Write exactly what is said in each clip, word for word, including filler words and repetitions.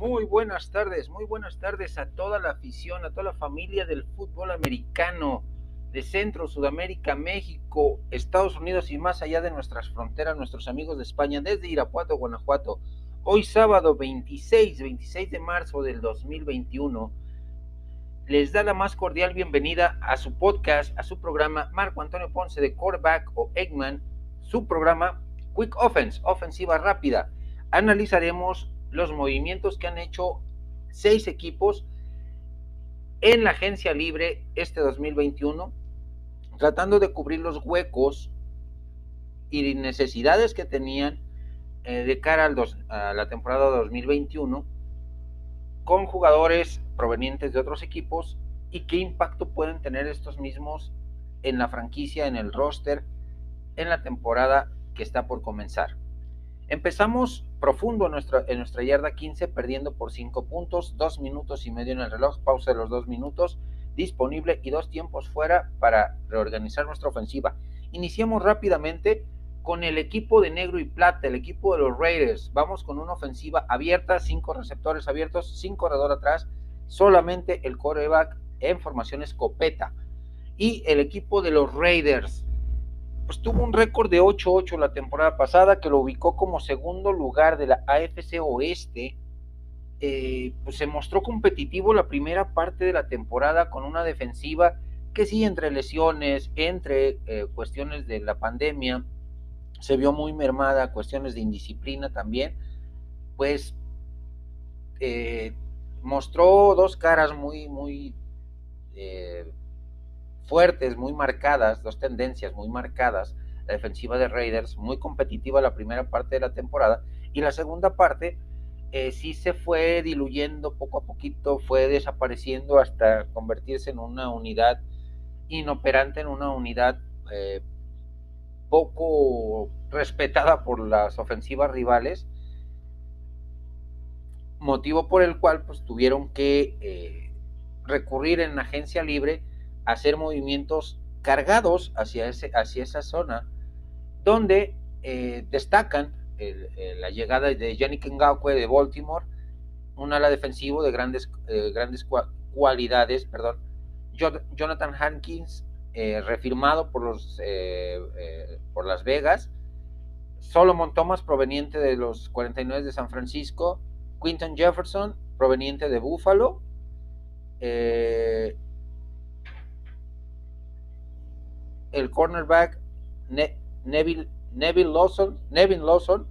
Muy buenas tardes, muy buenas tardes a toda la afición, a toda la familia del fútbol americano de Centro, Sudamérica, México, Estados Unidos y más allá de nuestras fronteras, nuestros amigos de España, desde Irapuato, Guanajuato. Hoy sábado veintiséis, veintiséis de marzo del dos mil veintiuno, les da la más cordial bienvenida a su podcast, a su programa Marco Antonio Ponce de Corbac o Eggman, su programa Quick Offense, ofensiva rápida. Analizaremos los movimientos que han hecho seis equipos en la agencia libre este dos mil veintiuno, tratando de cubrir los huecos y necesidades que tenían eh, de cara al dos, a la temporada dos mil veintiuno, con jugadores provenientes de otros equipos y qué impacto pueden tener estos mismos en la franquicia, en el roster, en la temporada que está por comenzar. Empezamos profundo en nuestra, en nuestra yarda quince, perdiendo por cinco puntos, dos minutos y medio en el reloj, pausa de los dos minutos, disponible y dos tiempos fuera para reorganizar nuestra ofensiva. Iniciamos rápidamente con el equipo de negro y plata, el equipo de los Raiders. Vamos con una ofensiva abierta, cinco receptores abiertos, sin corredor atrás, solamente el quarterback en formación escopeta. Y el equipo de los Raiders pues tuvo un récord de ocho ocho la temporada pasada, que lo ubicó como segundo lugar de la A F C Oeste. Eh, pues se mostró competitivo la primera parte de la temporada con una defensiva que sí, entre lesiones, entre eh, cuestiones de la pandemia, se vio muy mermada, cuestiones de indisciplina también, pues eh, mostró dos caras muy, muy... Eh, fuertes, muy marcadas, dos tendencias muy marcadas. La defensiva de Raiders muy competitiva la primera parte de la temporada, y la segunda parte eh, sí se fue diluyendo poco a poquito, fue desapareciendo hasta convertirse en una unidad inoperante, en una unidad eh, poco respetada por las ofensivas rivales, motivo por el cual pues tuvieron que eh, recurrir en agencia libre, hacer movimientos cargados hacia, ese, hacia esa zona, donde eh, destacan el, el, la llegada de Yannick Ngaoque de Baltimore, un ala defensivo de grandes, eh, grandes cualidades, perdón, Jonathan Hankins, eh, refirmado por, los, eh, eh, por Las Vegas, Solomon Thomas, proveniente de los cuarenta y nueve de San Francisco, Quinton Jefferson, proveniente de Buffalo, eh, el cornerback ne- Neville, Neville Lawson, Nevin Lawson,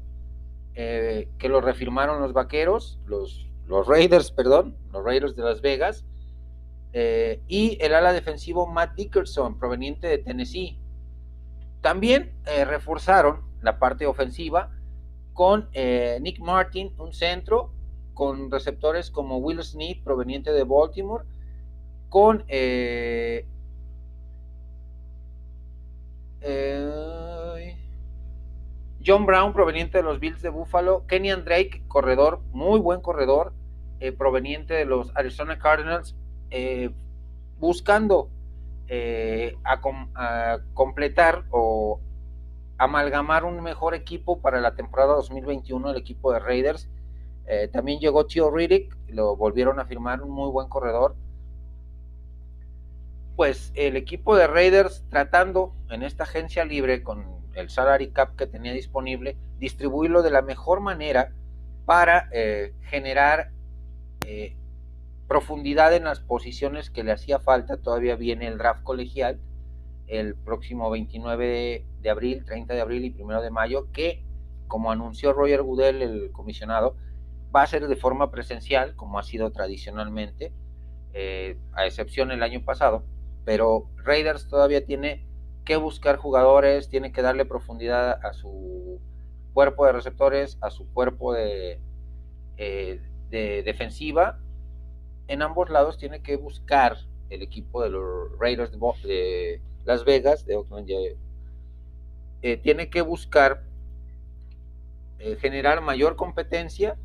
eh, que lo refirmaron los vaqueros, los, los Raiders, perdón, los Raiders de Las Vegas, eh, y el ala defensivo Matt Dickerson, proveniente de Tennessee. También eh, reforzaron la parte ofensiva con eh, Nick Martin, un centro, con receptores como Will Smith, proveniente de Baltimore, con eh, Eh, John Brown, proveniente de los Bills de Buffalo, Kenyan Drake, corredor, muy buen corredor, eh, proveniente de los Arizona Cardinals, eh, buscando eh, a com- a completar o amalgamar un mejor equipo para la temporada dos mil veintiuno, el equipo de Raiders. Eh, también llegó Tio Riddick, lo volvieron a firmar, un muy buen corredor. Pues el equipo de Raiders, tratando en esta agencia libre con el salary cap que tenía disponible, distribuirlo de la mejor manera para eh, generar eh, profundidad en las posiciones que le hacía falta. Todavía viene el draft colegial el próximo veintinueve de abril, treinta de abril y primero de mayo, que, como anunció Roger Goodell, el comisionado, va a ser de forma presencial, como ha sido tradicionalmente, eh, a excepción el año pasado. Pero Raiders todavía tiene que buscar jugadores, tiene que darle profundidad a su cuerpo de receptores, a su cuerpo de, eh, de defensiva. En ambos lados tiene que buscar el equipo de los Raiders de, Bo- de Las Vegas, de Oakland, eh, tiene que buscar eh, generar mayor competencia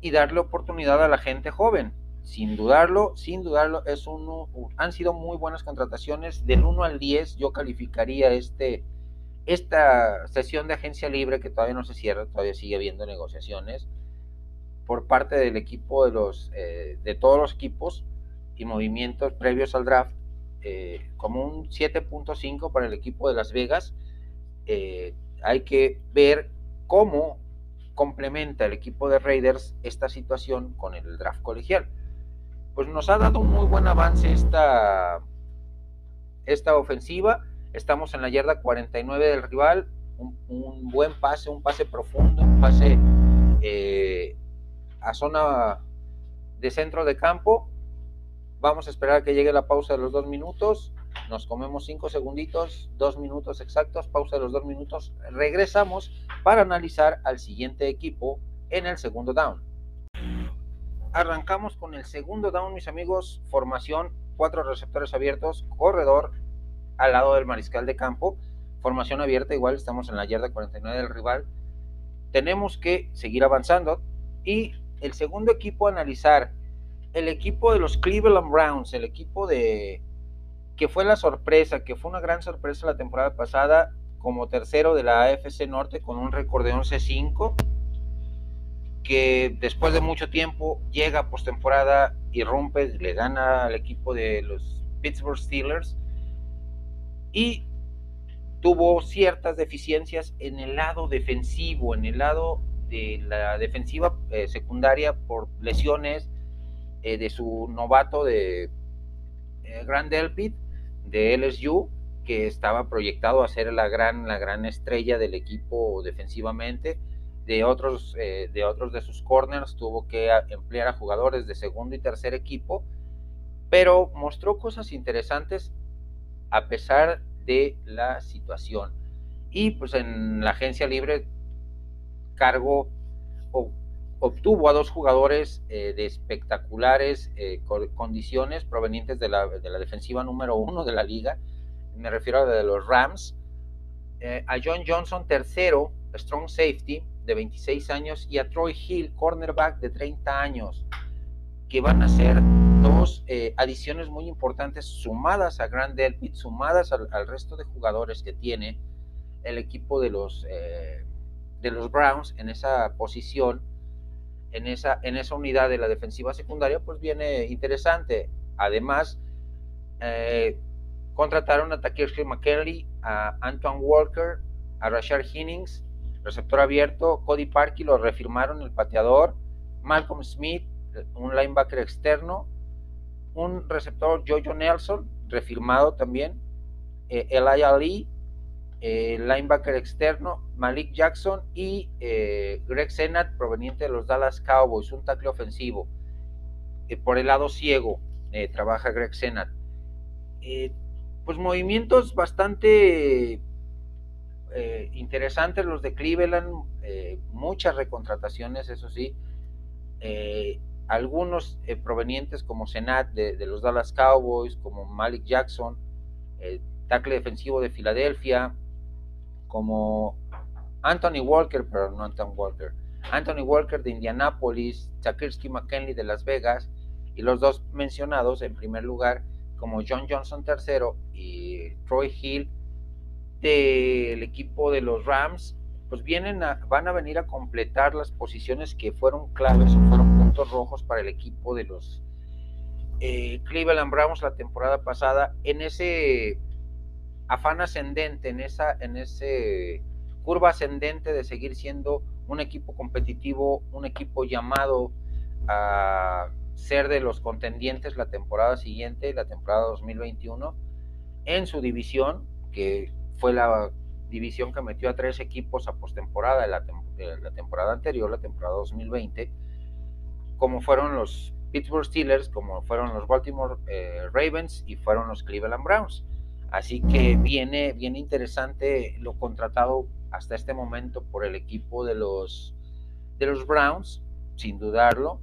y darle oportunidad a la gente joven. Sin dudarlo, sin dudarlo, es uno, han sido muy buenas contrataciones. Del uno al diez yo calificaría este, esta sesión de agencia libre, que todavía no se cierra, todavía sigue habiendo negociaciones, por parte del equipo de los eh, de todos los equipos y movimientos previos al draft, eh, como un siete punto cinco para el equipo de Las Vegas. Eh, hay que ver cómo complementa el equipo de Raiders esta situación con el draft colegial. Pues nos ha dado un muy buen avance esta, esta ofensiva. Estamos en la yarda cuarenta y nueve del rival, un, un buen pase, un pase profundo, un pase eh, a zona de centro de campo. Vamos a esperar que llegue la pausa de los dos minutos, nos comemos cinco segunditos, dos minutos exactos, pausa de los dos minutos, regresamos para analizar al siguiente equipo en el segundo down. Arrancamos con el segundo down, mis amigos, formación, cuatro receptores abiertos, corredor al lado del mariscal de campo, formación abierta, igual estamos en la yarda cuarenta y nueve del rival, tenemos que seguir avanzando y el segundo equipo a analizar, el equipo de los Cleveland Browns, el equipo de que fue la sorpresa, que fue una gran sorpresa la temporada pasada, como tercero de la A F C Norte con un récord de once cinco, que después de mucho tiempo llega postemporada, irrumpe, le gana al equipo de los Pittsburgh Steelers y tuvo ciertas deficiencias en el lado defensivo, en el lado de la defensiva eh, secundaria por lesiones, Eh, de su novato de eh, Grand Delpit de L S U, que estaba proyectado a ser la gran, la gran estrella del equipo defensivamente. De otros, eh, de otros de sus corners tuvo que a, emplear a jugadores de segundo y tercer equipo, pero mostró cosas interesantes a pesar de la situación. Y pues en la agencia libre cargó o obtuvo a dos jugadores eh, de espectaculares eh, condiciones provenientes de la, de la defensiva número uno de la liga, me refiero a la de los Rams, eh, a John Johnson, tercero, strong safety de veintiséis años, y a Troy Hill, cornerback de treinta años, que van a ser dos eh, adiciones muy importantes sumadas a Grand Delpit, sumadas al, al resto de jugadores que tiene el equipo de los, eh, de los Browns en esa posición. En esa, en esa unidad de la defensiva secundaria, pues viene interesante. Además, eh, contrataron a Takeshi McKinley, a Antoine Walker, a Rashard Jennings, receptor abierto, Cody Parkey, lo refirmaron, el pateador, Malcolm Smith, un linebacker externo, un receptor, Jojo Nelson, refirmado también, eh, Eli Ali, Eh, linebacker externo, Malik Jackson y eh, Greg Sennett, proveniente de los Dallas Cowboys, un tackle ofensivo. Eh, por el lado ciego eh, trabaja Greg Sennett. Eh, pues movimientos bastante eh, interesantes los de Cleveland, eh, muchas recontrataciones, eso sí, eh, algunos eh, provenientes como Sennett de, de los Dallas Cowboys, como Malik Jackson, eh, tackle defensivo de Filadelfia, como Anthony Walker, pero no Anthony Walker, Anthony Walker de Indianapolis, Takeshi McKinley de Las Vegas, y los dos mencionados en primer lugar, como John Johnson tercero y Troy Hill del equipo de los Rams, pues vienen a, van a venir a completar las posiciones que fueron claves o fueron puntos rojos para el equipo de los eh, Cleveland Browns la temporada pasada, en ese afán ascendente, en esa en ese curva ascendente de seguir siendo un equipo competitivo, un equipo llamado a ser de los contendientes la temporada siguiente, la temporada dos mil veintiuno, en su división, que fue la división que metió a tres equipos a postemporada la, la temporada anterior, la temporada dos mil veinte, como fueron los Pittsburgh Steelers, como fueron los Baltimore eh, Ravens y fueron los Cleveland Browns. Así que viene, viene interesante lo contratado hasta este momento por el equipo de los, de los Browns, sin dudarlo.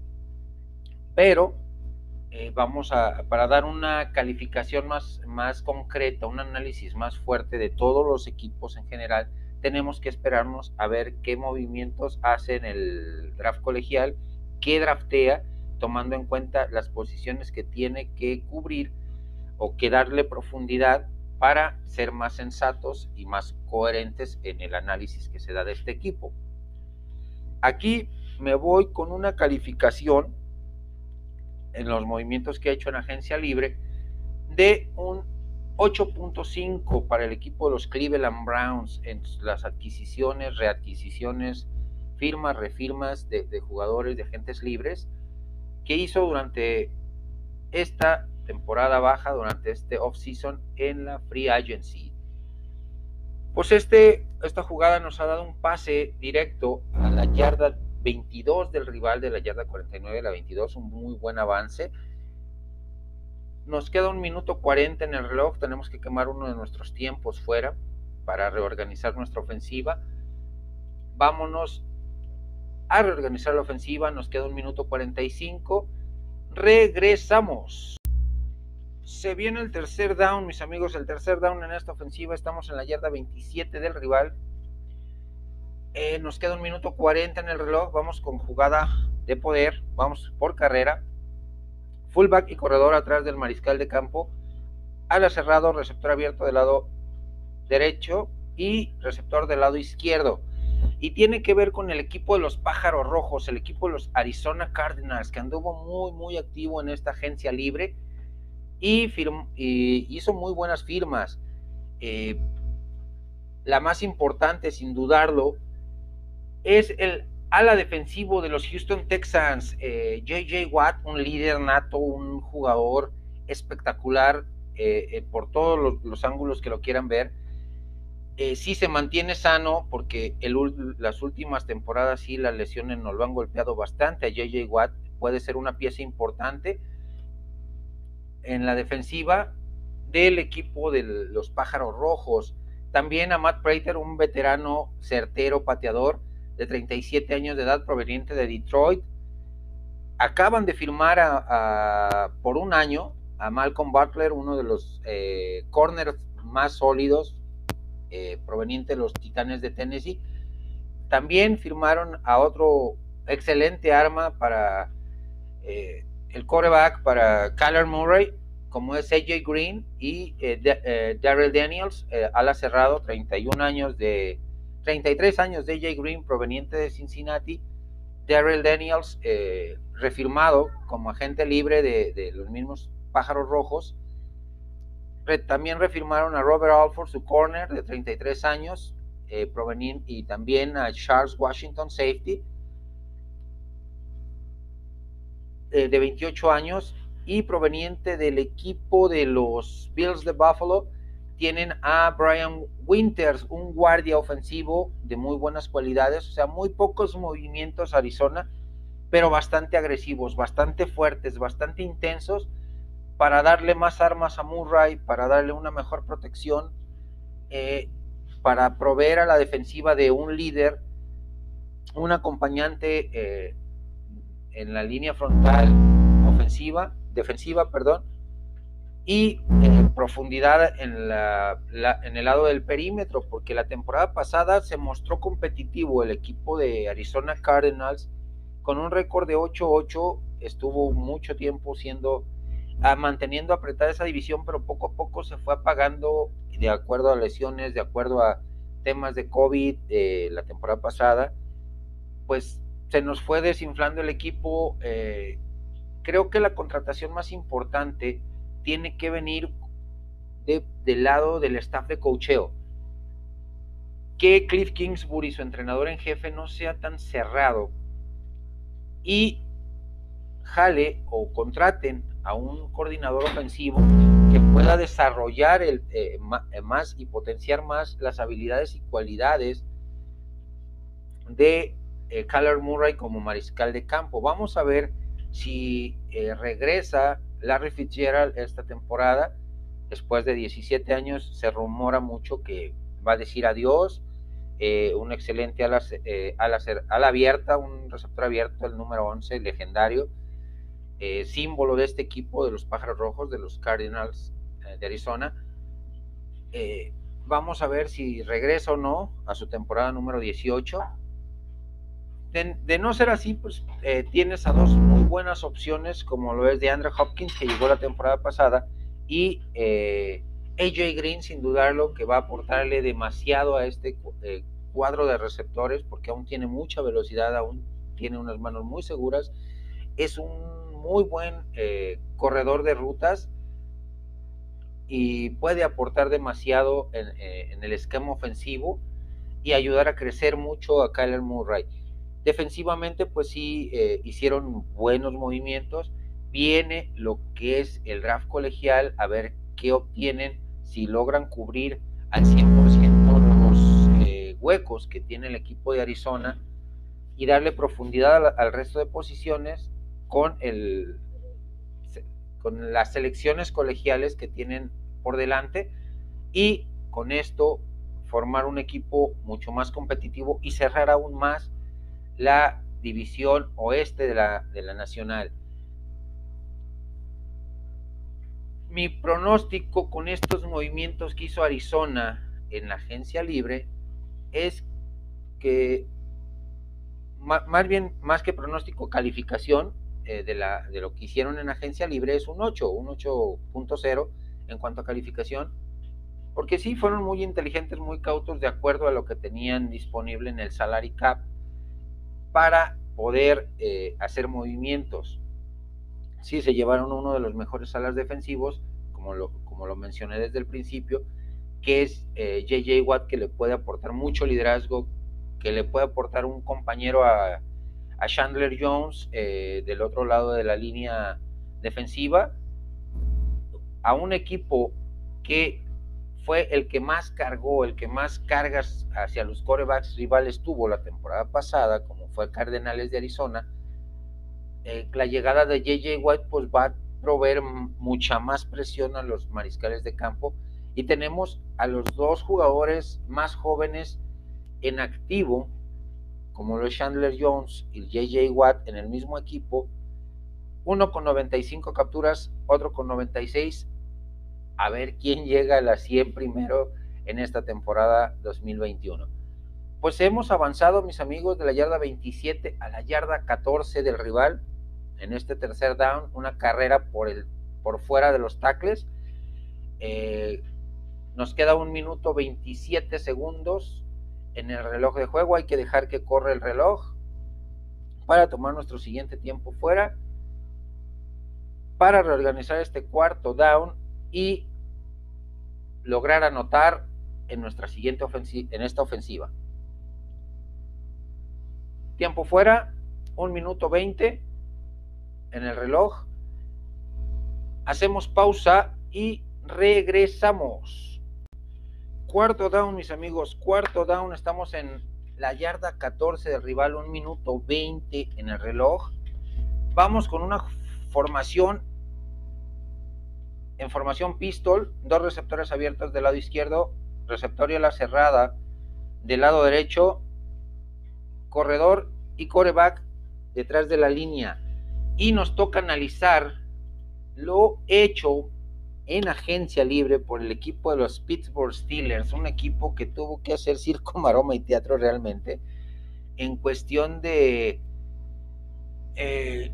Pero eh, vamos a, para dar una calificación más, más concreta, un análisis más fuerte de todos los equipos en general, tenemos que esperarnos a ver qué movimientos hacen el draft colegial, qué draftea, tomando en cuenta las posiciones que tiene que cubrir o que darle profundidad para ser más sensatos y más coherentes en el análisis que se da de este equipo. Aquí me voy con una calificación en los movimientos que ha hecho en agencia libre de un ocho punto cinco para el equipo de los Cleveland Browns en las adquisiciones, readquisiciones, firmas, refirmas de, de jugadores, de agentes libres que hizo durante esta temporada baja, durante este off-season en la free agency. Pues este, esta jugada nos ha dado un pase directo a la yarda veintidós del rival, de la yarda cuarenta y nueve a la veintidós, un muy buen avance. Nos queda un minuto cuarenta en el reloj, tenemos que quemar uno de nuestros tiempos fuera para reorganizar nuestra ofensiva. Vámonos a reorganizar la ofensiva, nos queda un minuto cuarenta y cinco, regresamos. Se viene el tercer down, mis amigos, el tercer down en esta ofensiva, estamos en la yarda veintisiete del rival. Eh, nos queda un minuto cuarenta en el reloj, vamos con jugada de poder, vamos por carrera, fullback y corredor atrás del mariscal de campo, ala cerrado, receptor abierto del lado derecho y receptor del lado izquierdo. Y tiene que ver con el equipo de los Pájaros Rojos, el equipo de los Arizona Cardinals, que anduvo muy muy activo en esta agencia libre y, firm- y hizo muy buenas firmas. Eh, la más importante, sin dudarlo, es el ala defensivo de los Houston Texans, eh, J J. Watt, un líder nato, un jugador espectacular eh, eh, por todos los, los ángulos que lo quieran ver. Eh, sí se mantiene sano porque el, las últimas temporadas sí las lesiones nos lo han golpeado bastante a J J. Watt, puede ser una pieza importante en la defensiva del equipo de los Pájaros Rojos. También a Matt Prater, un veterano certero pateador de treinta y siete años de edad proveniente de Detroit. Acaban de firmar a, a, por un año a Malcolm Butler, uno de los eh, corners más sólidos Eh, proveniente de los Titanes de Tennessee. También firmaron a otro excelente arma para eh, el quarterback, para Kyler Murray, como es A J Green, y eh, de, eh, Darrell Daniels, eh, ala cerrado, treinta y un años de treinta y tres años de A J Green, proveniente de Cincinnati. Darrell Daniels eh, refirmado como agente libre de, de los mismos Pájaros Rojos. También refirmaron a Robert Alford, su corner de treinta y tres años, eh, proveniente, y también a Charles Washington, safety, eh, de veintiocho años, y proveniente del equipo de los Bills de Buffalo. Tienen a Brian Winters, un guardia ofensivo de muy buenas cualidades. O sea, muy pocos movimientos Arizona, pero bastante agresivos, bastante fuertes, bastante intensos, para darle más armas a Murray, para darle una mejor protección, eh, para proveer a la defensiva de un líder, un acompañante eh, en la línea frontal ofensiva, defensiva, perdón, y eh, profundidad en, la, la, en el lado del perímetro, porque la temporada pasada se mostró competitivo el equipo de Arizona Cardinals, con un récord de ocho ocho, estuvo mucho tiempo siendo... A manteniendo apretada esa división, pero poco a poco se fue apagando de acuerdo a lesiones, de acuerdo a temas de COVID de la temporada pasada, pues se nos fue desinflando el equipo. Eh, creo que la contratación más importante tiene que venir de, del lado del staff de coacheo, que Cliff Kingsbury, su entrenador en jefe, no sea tan cerrado y jale o contraten a un coordinador ofensivo que pueda desarrollar el, eh, más y potenciar más las habilidades y cualidades de eh, Kyler Murray como mariscal de campo. Vamos a ver si eh, regresa Larry Fitzgerald esta temporada. Después de diecisiete años se rumora mucho que va a decir adiós. Eh, un excelente ala, eh, ala, ala abierta, un receptor abierto, el número once, legendario. Eh, símbolo de este equipo de los Pájaros Rojos, de los Cardinals eh, de Arizona. Eh, vamos a ver si regresa o no a su temporada número dieciocho. De, de no ser así, pues eh, tienes a dos muy buenas opciones, como lo es DeAndre Hopkins, que llegó la temporada pasada, y eh, A J Green, sin dudarlo, que va a aportarle demasiado a este eh, cuadro de receptores, porque aún tiene mucha velocidad, aún tiene unas manos muy seguras, es un muy buen eh, corredor de rutas y puede aportar demasiado en, eh, en el esquema ofensivo y ayudar a crecer mucho a Kyler Murray. Defensivamente, pues sí, eh, hicieron buenos movimientos. Viene lo que es el draft colegial, a ver qué obtienen, si logran cubrir al cien por ciento los eh, huecos que tiene el equipo de Arizona y darle profundidad al, al resto de posiciones con el con las selecciones colegiales que tienen por delante, y con esto formar un equipo mucho más competitivo y cerrar aún más la división oeste de la, de la nacional. Mi pronóstico con estos movimientos que hizo Arizona en la agencia libre es que, más bien, más que pronóstico, calificación eh, de, la, de lo que hicieron en agencia libre es un ocho, un ocho punto cero en cuanto a calificación, porque sí fueron muy inteligentes, muy cautos de acuerdo a lo que tenían disponible en el salary cap para poder eh, hacer movimientos. Sí, se llevaron uno de los mejores alas defensivos, como lo, como lo mencioné desde el principio, que es eh, J J. Watt, que le puede aportar mucho liderazgo, que le puede aportar un compañero a, a Chandler Jones eh, del otro lado de la línea defensiva, a un equipo que fue el que más cargó, el que más cargas hacia los quarterbacks rivales tuvo la temporada pasada, como fue Cardenales de Arizona. La llegada de J J. Watt pues va a proveer mucha más presión a los mariscales de campo, y tenemos a los dos jugadores más jóvenes en activo, como los Chandler Jones y J J. Watt, en el mismo equipo, uno con noventa y cinco capturas, otro con noventa y seis, a ver quién llega a las cien primero en esta temporada dos mil veintiuno. Pues hemos avanzado, mis amigos, de la yarda veintisiete a la yarda catorce del rival, en este tercer down, una carrera por, el, por fuera de los tackles. Eh, nos queda un minuto veintisiete segundos en el reloj de juego, hay que dejar que corra el reloj para tomar nuestro siguiente tiempo fuera, para reorganizar este cuarto down y lograr anotar en, nuestra siguiente ofensiva, en esta ofensiva. Tiempo fuera, un minuto veinte en el reloj. Hacemos pausa y regresamos. Cuarto down, mis amigos, cuarto down. Estamos en la yarda catorce del rival, un minuto veinte en el reloj. Vamos con una formación en formación pistol, dos receptores abiertos del lado izquierdo, receptor y ala cerrada del lado derecho, corredor y quarterback detrás de la línea, y nos toca analizar lo hecho en agencia libre por el equipo de los Pittsburgh Steelers, un equipo que tuvo que hacer circo, maroma y teatro realmente en cuestión de eh,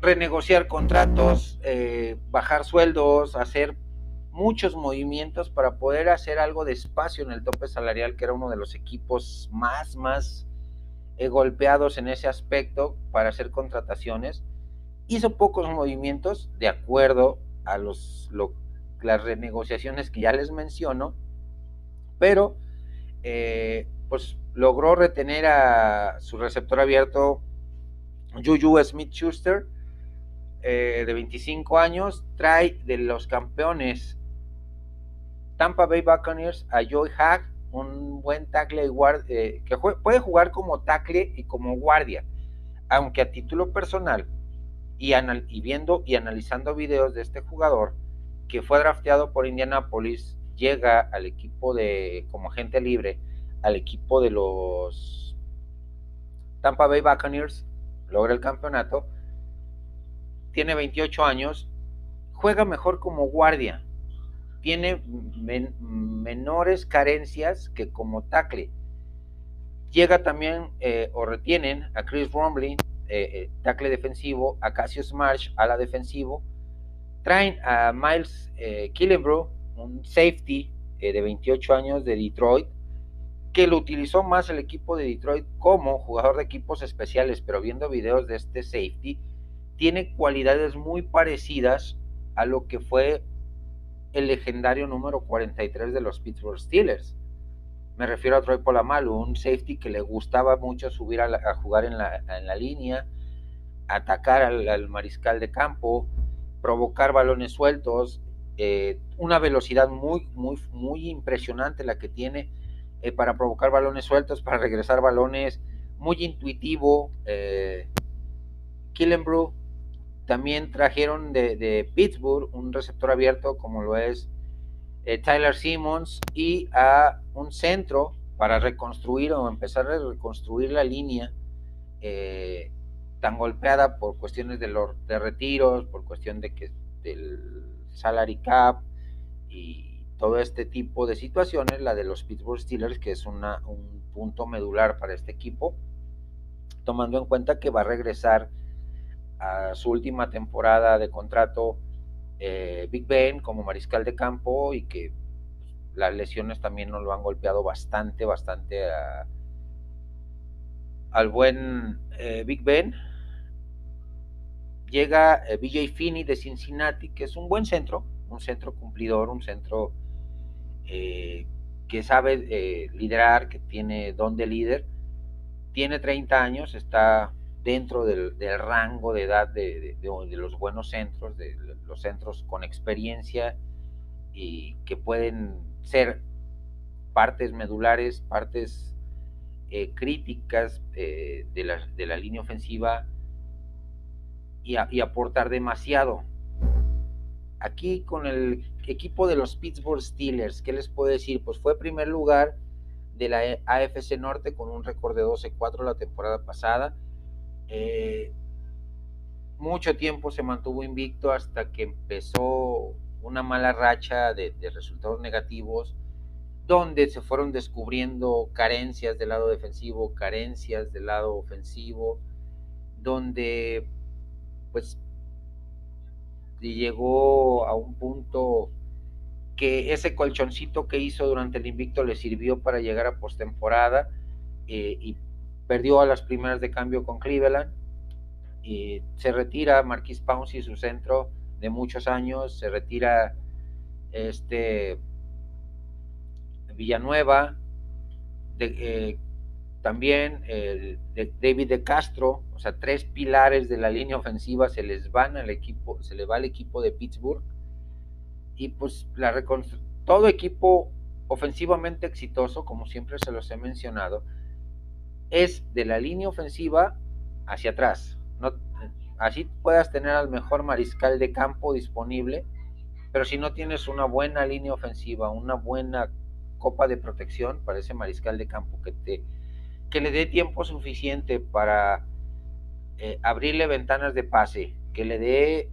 renegociar contratos, eh, bajar sueldos, hacer muchos movimientos para poder hacer algo de espacio en el tope salarial, que era uno de los equipos más más golpeados en ese aspecto para hacer contrataciones. Hizo pocos movimientos de acuerdo a los, lo, las renegociaciones que ya les menciono, pero eh, pues logró retener a su receptor abierto Juju Smith-Schuster, eh, de veinticinco años, trae de los campeones Tampa Bay Buccaneers a Joey Hagg, un buen tackle y guard, eh, que jue, puede jugar como tackle y como guardia, aunque a título personal y, anal, y viendo y analizando videos de este jugador que fue drafteado por Indianapolis, llega al equipo de, como agente libre, al equipo de los Tampa Bay Buccaneers, logra el campeonato, tiene veintiocho años, juega mejor como guardia, tiene men menores carencias que como tackle. Llega también eh, o retienen a Chris Romley, eh, tackle defensivo, a Cassius Marsh, ala defensivo, traen a Miles eh, Killenbrough, un safety eh, de veintiocho años de Detroit, que lo utilizó más el equipo de Detroit como jugador de equipos especiales, pero viendo videos de este safety, tiene cualidades muy parecidas a lo que fue el legendario número cuarenta y tres de los Pittsburgh Steelers. Me refiero a Troy Polamalu, un safety que le gustaba mucho subir a, la, a jugar en la, en la línea, atacar al, al mariscal de campo, provocar balones sueltos, eh, una velocidad muy, muy, muy impresionante la que tiene eh, para provocar balones sueltos, para regresar balones, muy intuitivo. eh, Killenbrew, también trajeron de, de Pittsburgh un receptor abierto como lo es eh, Tyler Simmons, y a un centro para reconstruir o empezar a reconstruir la línea eh, tan golpeada por cuestiones de, los, de retiros, por cuestión de que del salary cap y todo este tipo de situaciones, la de los Pittsburgh Steelers, que es una, un punto medular para este equipo, tomando en cuenta que va a regresar a su última temporada de contrato eh, Big Ben como mariscal de campo, y que las lesiones también nos lo han golpeado bastante, bastante a, al buen eh, Big Ben. Llega eh, B J Finney de Cincinnati, que es un buen centro, un centro cumplidor, un centro eh, que sabe eh, liderar, que tiene don de líder, tiene treinta años, está dentro del, del rango de edad de, de, de, de los buenos centros, de los centros con experiencia y que pueden ser partes medulares, partes eh, críticas eh, de, la, de la línea ofensiva y, a, y aportar demasiado. Aquí con el equipo de los Pittsburgh Steelers, ¿qué les puedo decir? Pues fue primer lugar de la A F C Norte con un récord de doce cuatro la temporada pasada. Eh, mucho tiempo se mantuvo invicto hasta que empezó una mala racha de, de resultados negativos, donde se fueron descubriendo carencias del lado defensivo, carencias del lado ofensivo, donde pues llegó a un punto que ese colchoncito que hizo durante el invicto le sirvió para llegar a postemporada eh, y perdió a las primeras de cambio con Cleveland, y se retira Marquise Pouncey, su centro de muchos años, se retira este Villanueva, de, eh, también eh, de David De Castro, o sea, tres pilares de la línea ofensiva se les van al equipo, se le va al equipo de Pittsburgh, y pues la reconstru- todo equipo ofensivamente exitoso, como siempre se los he mencionado, es de la línea ofensiva hacia atrás. No, así puedas tener al mejor mariscal de campo disponible, pero si no tienes una buena línea ofensiva, una buena copa de protección para ese mariscal de campo que, te, que le dé tiempo suficiente para eh, abrirle ventanas de pase, que le dé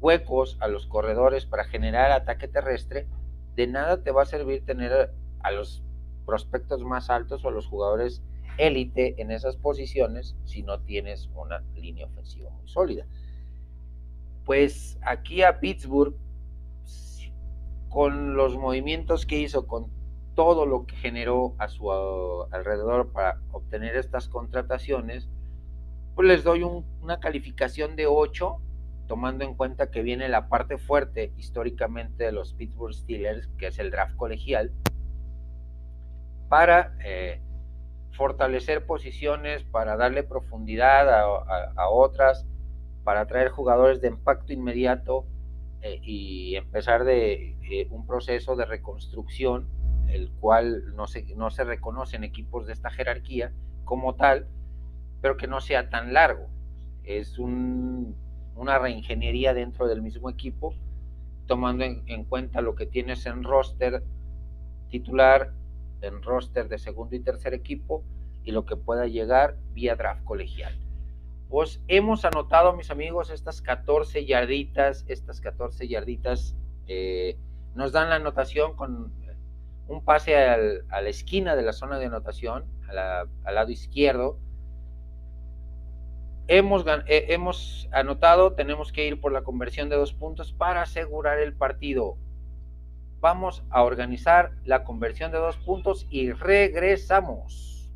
huecos a los corredores para generar ataque terrestre, de nada te va a servir tener a los prospectos más altos o los jugadores élite en esas posiciones si no tienes una línea ofensiva muy sólida. Pues aquí a Pittsburgh, con los movimientos que hizo, con todo lo que generó a su alrededor para obtener estas contrataciones, pues les doy un, una calificación de ocho, tomando en cuenta que viene la parte fuerte históricamente de los Pittsburgh Steelers, que es el draft colegial, para eh, fortalecer posiciones, para darle profundidad a, a, a otras, para traer jugadores de impacto inmediato eh, y empezar de eh, un proceso de reconstrucción, el cual no se, no se reconocen equipos de esta jerarquía como tal, pero que no sea tan largo. Es un, una reingeniería dentro del mismo equipo, tomando en, en cuenta lo que tienes en roster titular, en roster de segundo y tercer equipo, y lo que pueda llegar vía draft colegial. Pues hemos anotado, mis amigos, estas catorce yarditas, estas catorce yarditas eh, nos dan la anotación con un pase al, a la esquina de la zona de anotación, a la, al lado izquierdo. Hemos, eh, hemos anotado, tenemos que ir por la conversión de dos puntos para asegurar el partido. Vamos a organizar la conversión de dos puntos y regresamos.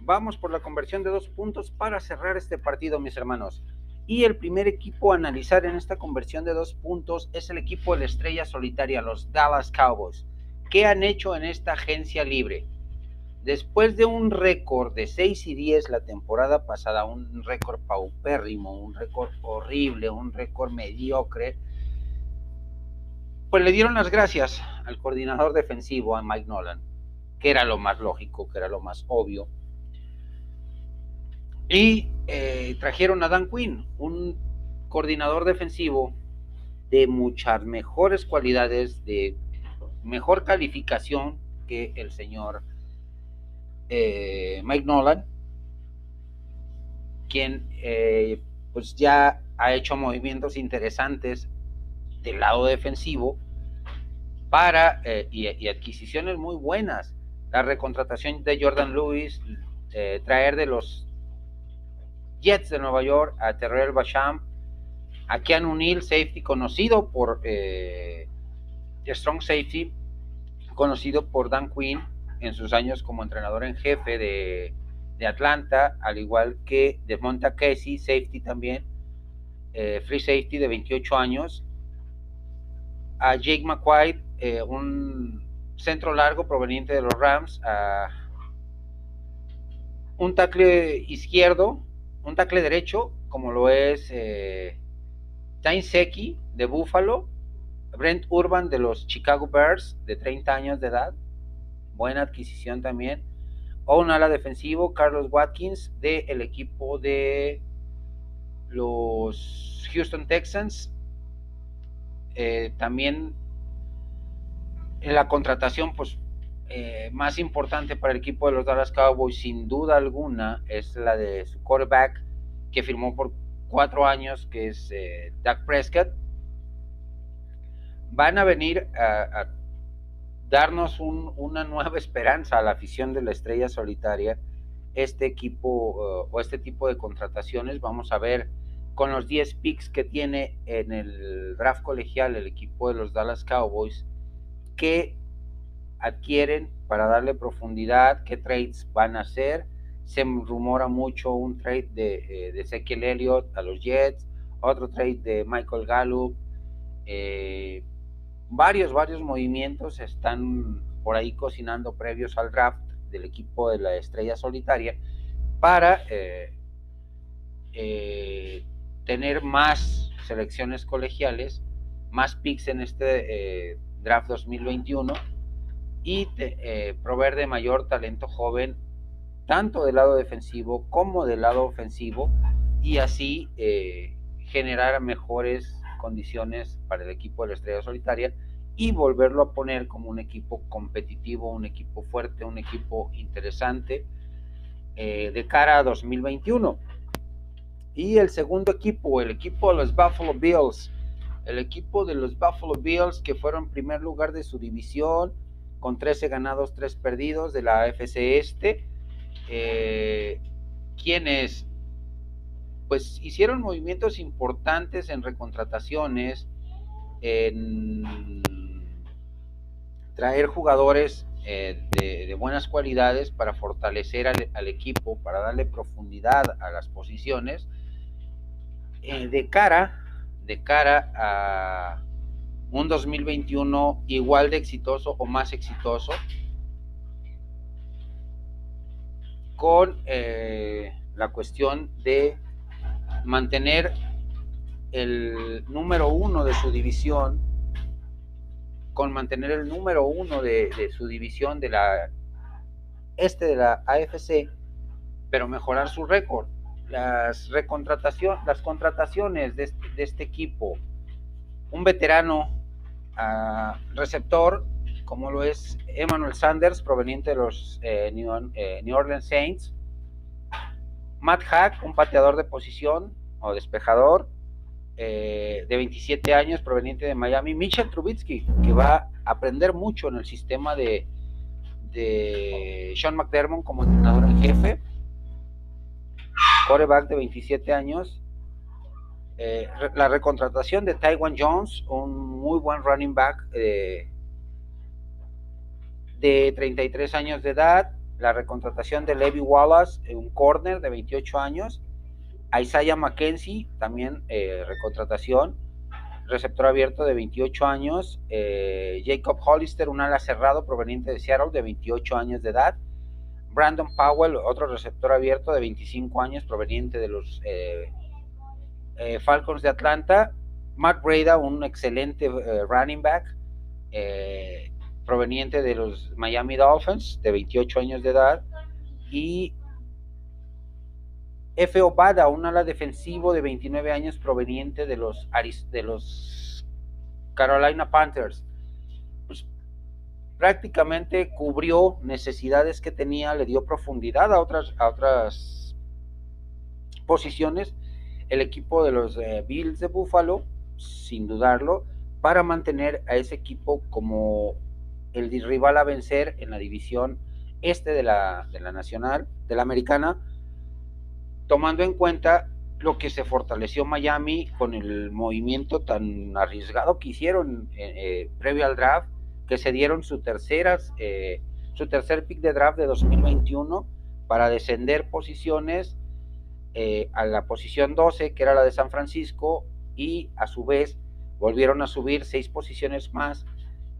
Vamos por la conversión de dos puntos para cerrar este partido, mis hermanos. Y el primer equipo a analizar en esta conversión de dos puntos es el equipo de la estrella solitaria, los Dallas Cowboys. ¿Qué han hecho en esta agencia libre? Después de un récord de seis y diez la temporada pasada, un récord paupérrimo, un récord horrible, un récord mediocre, pues le dieron las gracias al coordinador defensivo, a Mike Nolan, que era lo más lógico, que era lo más obvio. Y eh, trajeron a Dan Quinn, un coordinador defensivo de muchas mejores cualidades, de mejor calificación que el señor eh, Mike Nolan, quien eh, pues ya ha hecho movimientos interesantes del lado defensivo para eh, y, y adquisiciones muy buenas. La recontratación de Jordan Lewis, eh, traer de los Jets de Nueva York a Terrell Basham, a Keanu Neal, safety conocido por eh, Strong Safety, conocido por Dan Quinn en sus años como entrenador en jefe de, de Atlanta, al igual que de Monta Casey, safety también, eh, free safety de veintiocho años, a Jake McQuaid, eh, un centro largo proveniente de los Rams, a un tackle izquierdo, un tackle derecho, como lo es eh, Tyne Secchi de Buffalo, Brent Urban de los Chicago Bears, de treinta años de edad, buena adquisición también, o un ala defensivo, Carlos Watkins, del equipo de los Houston Texans. Eh, también en la contratación, pues, Eh, más importante para el equipo de los Dallas Cowboys, sin duda alguna, es la de su quarterback, que firmó por cuatro años, que es eh, Dak Prescott. Van a venir a, a darnos un, una nueva esperanza a la afición de la estrella solitaria. Este equipo uh, o este tipo de contrataciones, vamos a ver con los diez picks que tiene en el draft colegial el equipo de los Dallas Cowboys, que adquieren para darle profundidad, qué trades van a hacer. Se rumora mucho un trade de, de Ezekiel Elliott a los Jets, otro trade de Michael Gallup, eh, varios, varios movimientos están por ahí cocinando previos al draft del equipo de la estrella solitaria para eh, eh, tener más selecciones colegiales, más picks en este eh, draft dos mil veintiuno y te, eh, proveer de mayor talento joven, tanto del lado defensivo como del lado ofensivo, y así eh, generar mejores condiciones para el equipo de la estrella solitaria y volverlo a poner como un equipo competitivo, un equipo fuerte, un equipo interesante eh, de cara a dos mil veintiuno. Y el segundo equipo, el equipo de los Buffalo Bills, el equipo de los Buffalo Bills que fueron primer lugar de su división, con trece ganados, tres perdidos de la A F C Este, eh, quienes pues hicieron movimientos importantes en recontrataciones, en traer jugadores eh, de, de buenas cualidades para fortalecer al, al equipo, para darle profundidad a las posiciones, eh, de cara de cara a un dos mil veintiuno igual de exitoso o más exitoso, con eh, la cuestión de mantener el número uno de su división, con mantener el número uno de, de su división de la este de la A F C, pero mejorar su récord. Las recontratación, las contrataciones de este, de este equipo, un veterano uh, receptor como lo es Emmanuel Sanders, proveniente de los eh, New, eh, New Orleans Saints, Matt Hack, un pateador de posición o despejador eh, de veintisiete años, proveniente de Miami, Mitchell Trubisky, que va a aprender mucho en el sistema de, de Sean McDermott como entrenador en jefe, quarterback de veintisiete años. Eh, la recontratación de Tywan Jones, un muy buen running back eh, de treinta y tres años de edad, la recontratación de Levi Wallace, un corner de veintiocho años, Isaiah McKenzie, también eh, recontratación, receptor abierto de veintiocho años, eh, Jacob Hollister, un ala cerrado proveniente de Seattle de veintiocho años de edad, Brandon Powell, otro receptor abierto de veinticinco años proveniente de los eh, eh, Falcons de Atlanta, Matt Prater, un excelente eh, running back eh, proveniente de los Miami Dolphins de veintiocho años de edad, y Efe Obada, un ala defensivo de veintinueve años proveniente de los, Aris, de los Carolina Panthers. Pues, prácticamente cubrió necesidades que tenía, le dio profundidad a otras, a otras posiciones el equipo de los eh, Bills de Buffalo, sin dudarlo, para mantener a ese equipo como el rival a vencer en la división este de la, de la nacional, de la americana, tomando en cuenta lo que se fortaleció Miami con el movimiento tan arriesgado que hicieron eh, eh, previo al draft, que se dieron su, terceras, eh, su tercer pick de draft de dos mil veintiuno para descender posiciones eh, a la posición doce, que era la de San Francisco, y a su vez volvieron a subir seis posiciones más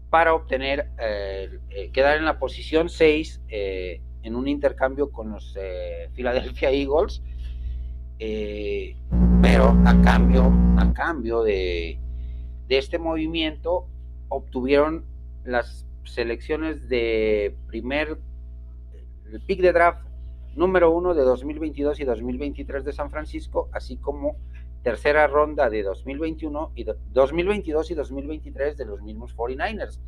para obtener, eh, eh, quedar en la posición seis eh, en un intercambio con los eh, Philadelphia Eagles. Eh, pero a cambio a cambio de, de este movimiento obtuvieron las selecciones de primer el pick de draft número uno de dos mil veintidós y dos mil veintitrés de San Francisco, así como tercera ronda de dos mil veintiuno y do, dos mil veintidós y dos mil veintitrés de los mismos cuarenta y nueve ers,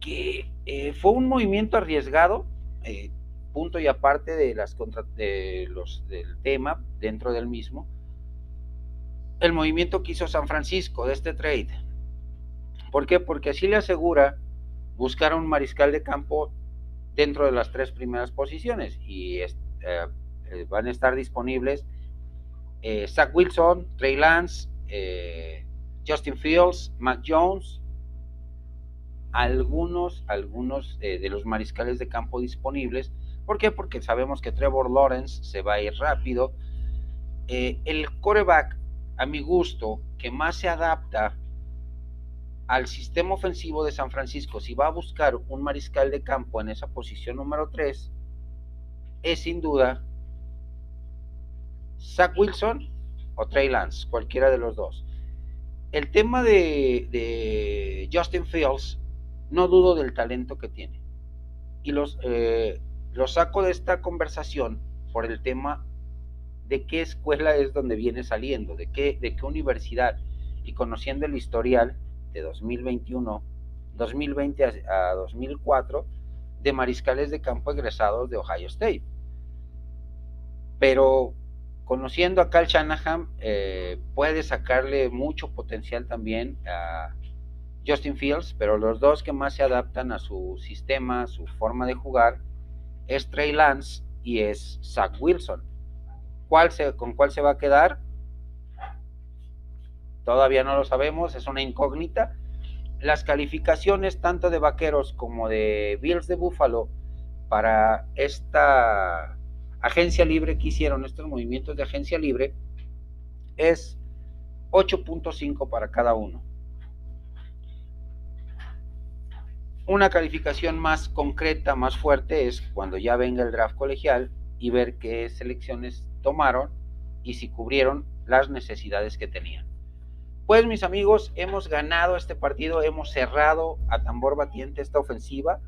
que eh, fue un movimiento arriesgado, eh, punto y aparte de las contra, de los, del tema dentro del mismo, el movimiento que hizo San Francisco de este trade. ¿Por qué? Porque así le asegura buscar a un mariscal de campo dentro de las tres primeras posiciones, y eh, van a estar disponibles eh, Zach Wilson, Trey Lance, eh, Justin Fields, Mac Jones, algunos, algunos eh, de los mariscales de campo disponibles. ¿Por qué? Porque sabemos que Trevor Lawrence se va a ir rápido. Eh, el quarterback, a mi gusto, que más se adapta al sistema ofensivo de San Francisco, si va a buscar un mariscal de campo en esa posición número tres, es sin duda Zach Wilson o Trey Lance, cualquiera de los dos. El tema de, de Justin Fields, no dudo del talento que tiene, y los... Eh, lo saco de esta conversación por el tema de qué escuela es donde viene saliendo, de qué, de qué universidad, y conociendo el historial de dos mil veintiuno, dos mil veinte a dos mil cuatro de mariscales de campo egresados de Ohio State. Pero conociendo a Kyle Shanahan, eh, puede sacarle mucho potencial también a Justin Fields, pero los dos que más se adaptan a su sistema, a su forma de jugar, es Trey Lance y es Zach Wilson. ¿Cuál se, ¿Con cuál se va a quedar? Todavía no lo sabemos, es una incógnita. Las calificaciones tanto de Vaqueros como de Bills de Buffalo para esta agencia libre que hicieron, estos movimientos de agencia libre, es ocho punto cinco para cada uno. Una calificación más concreta, más fuerte, es cuando ya venga el draft colegial y ver qué selecciones tomaron y si cubrieron las necesidades que tenían. Pues, mis amigos, hemos ganado este partido, hemos cerrado a tambor batiente esta ofensiva.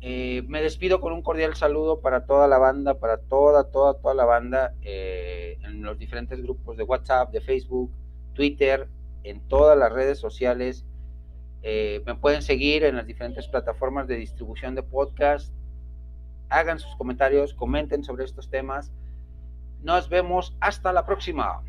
Eh, me despido con un cordial saludo para toda la banda, para toda, toda, toda la banda, eh, en los diferentes grupos de WhatsApp, de Facebook, Twitter, en todas las redes sociales. Eh, me pueden seguir en las diferentes plataformas de distribución de podcast. Hagan sus comentarios, comenten sobre estos temas. Nos vemos hasta la próxima.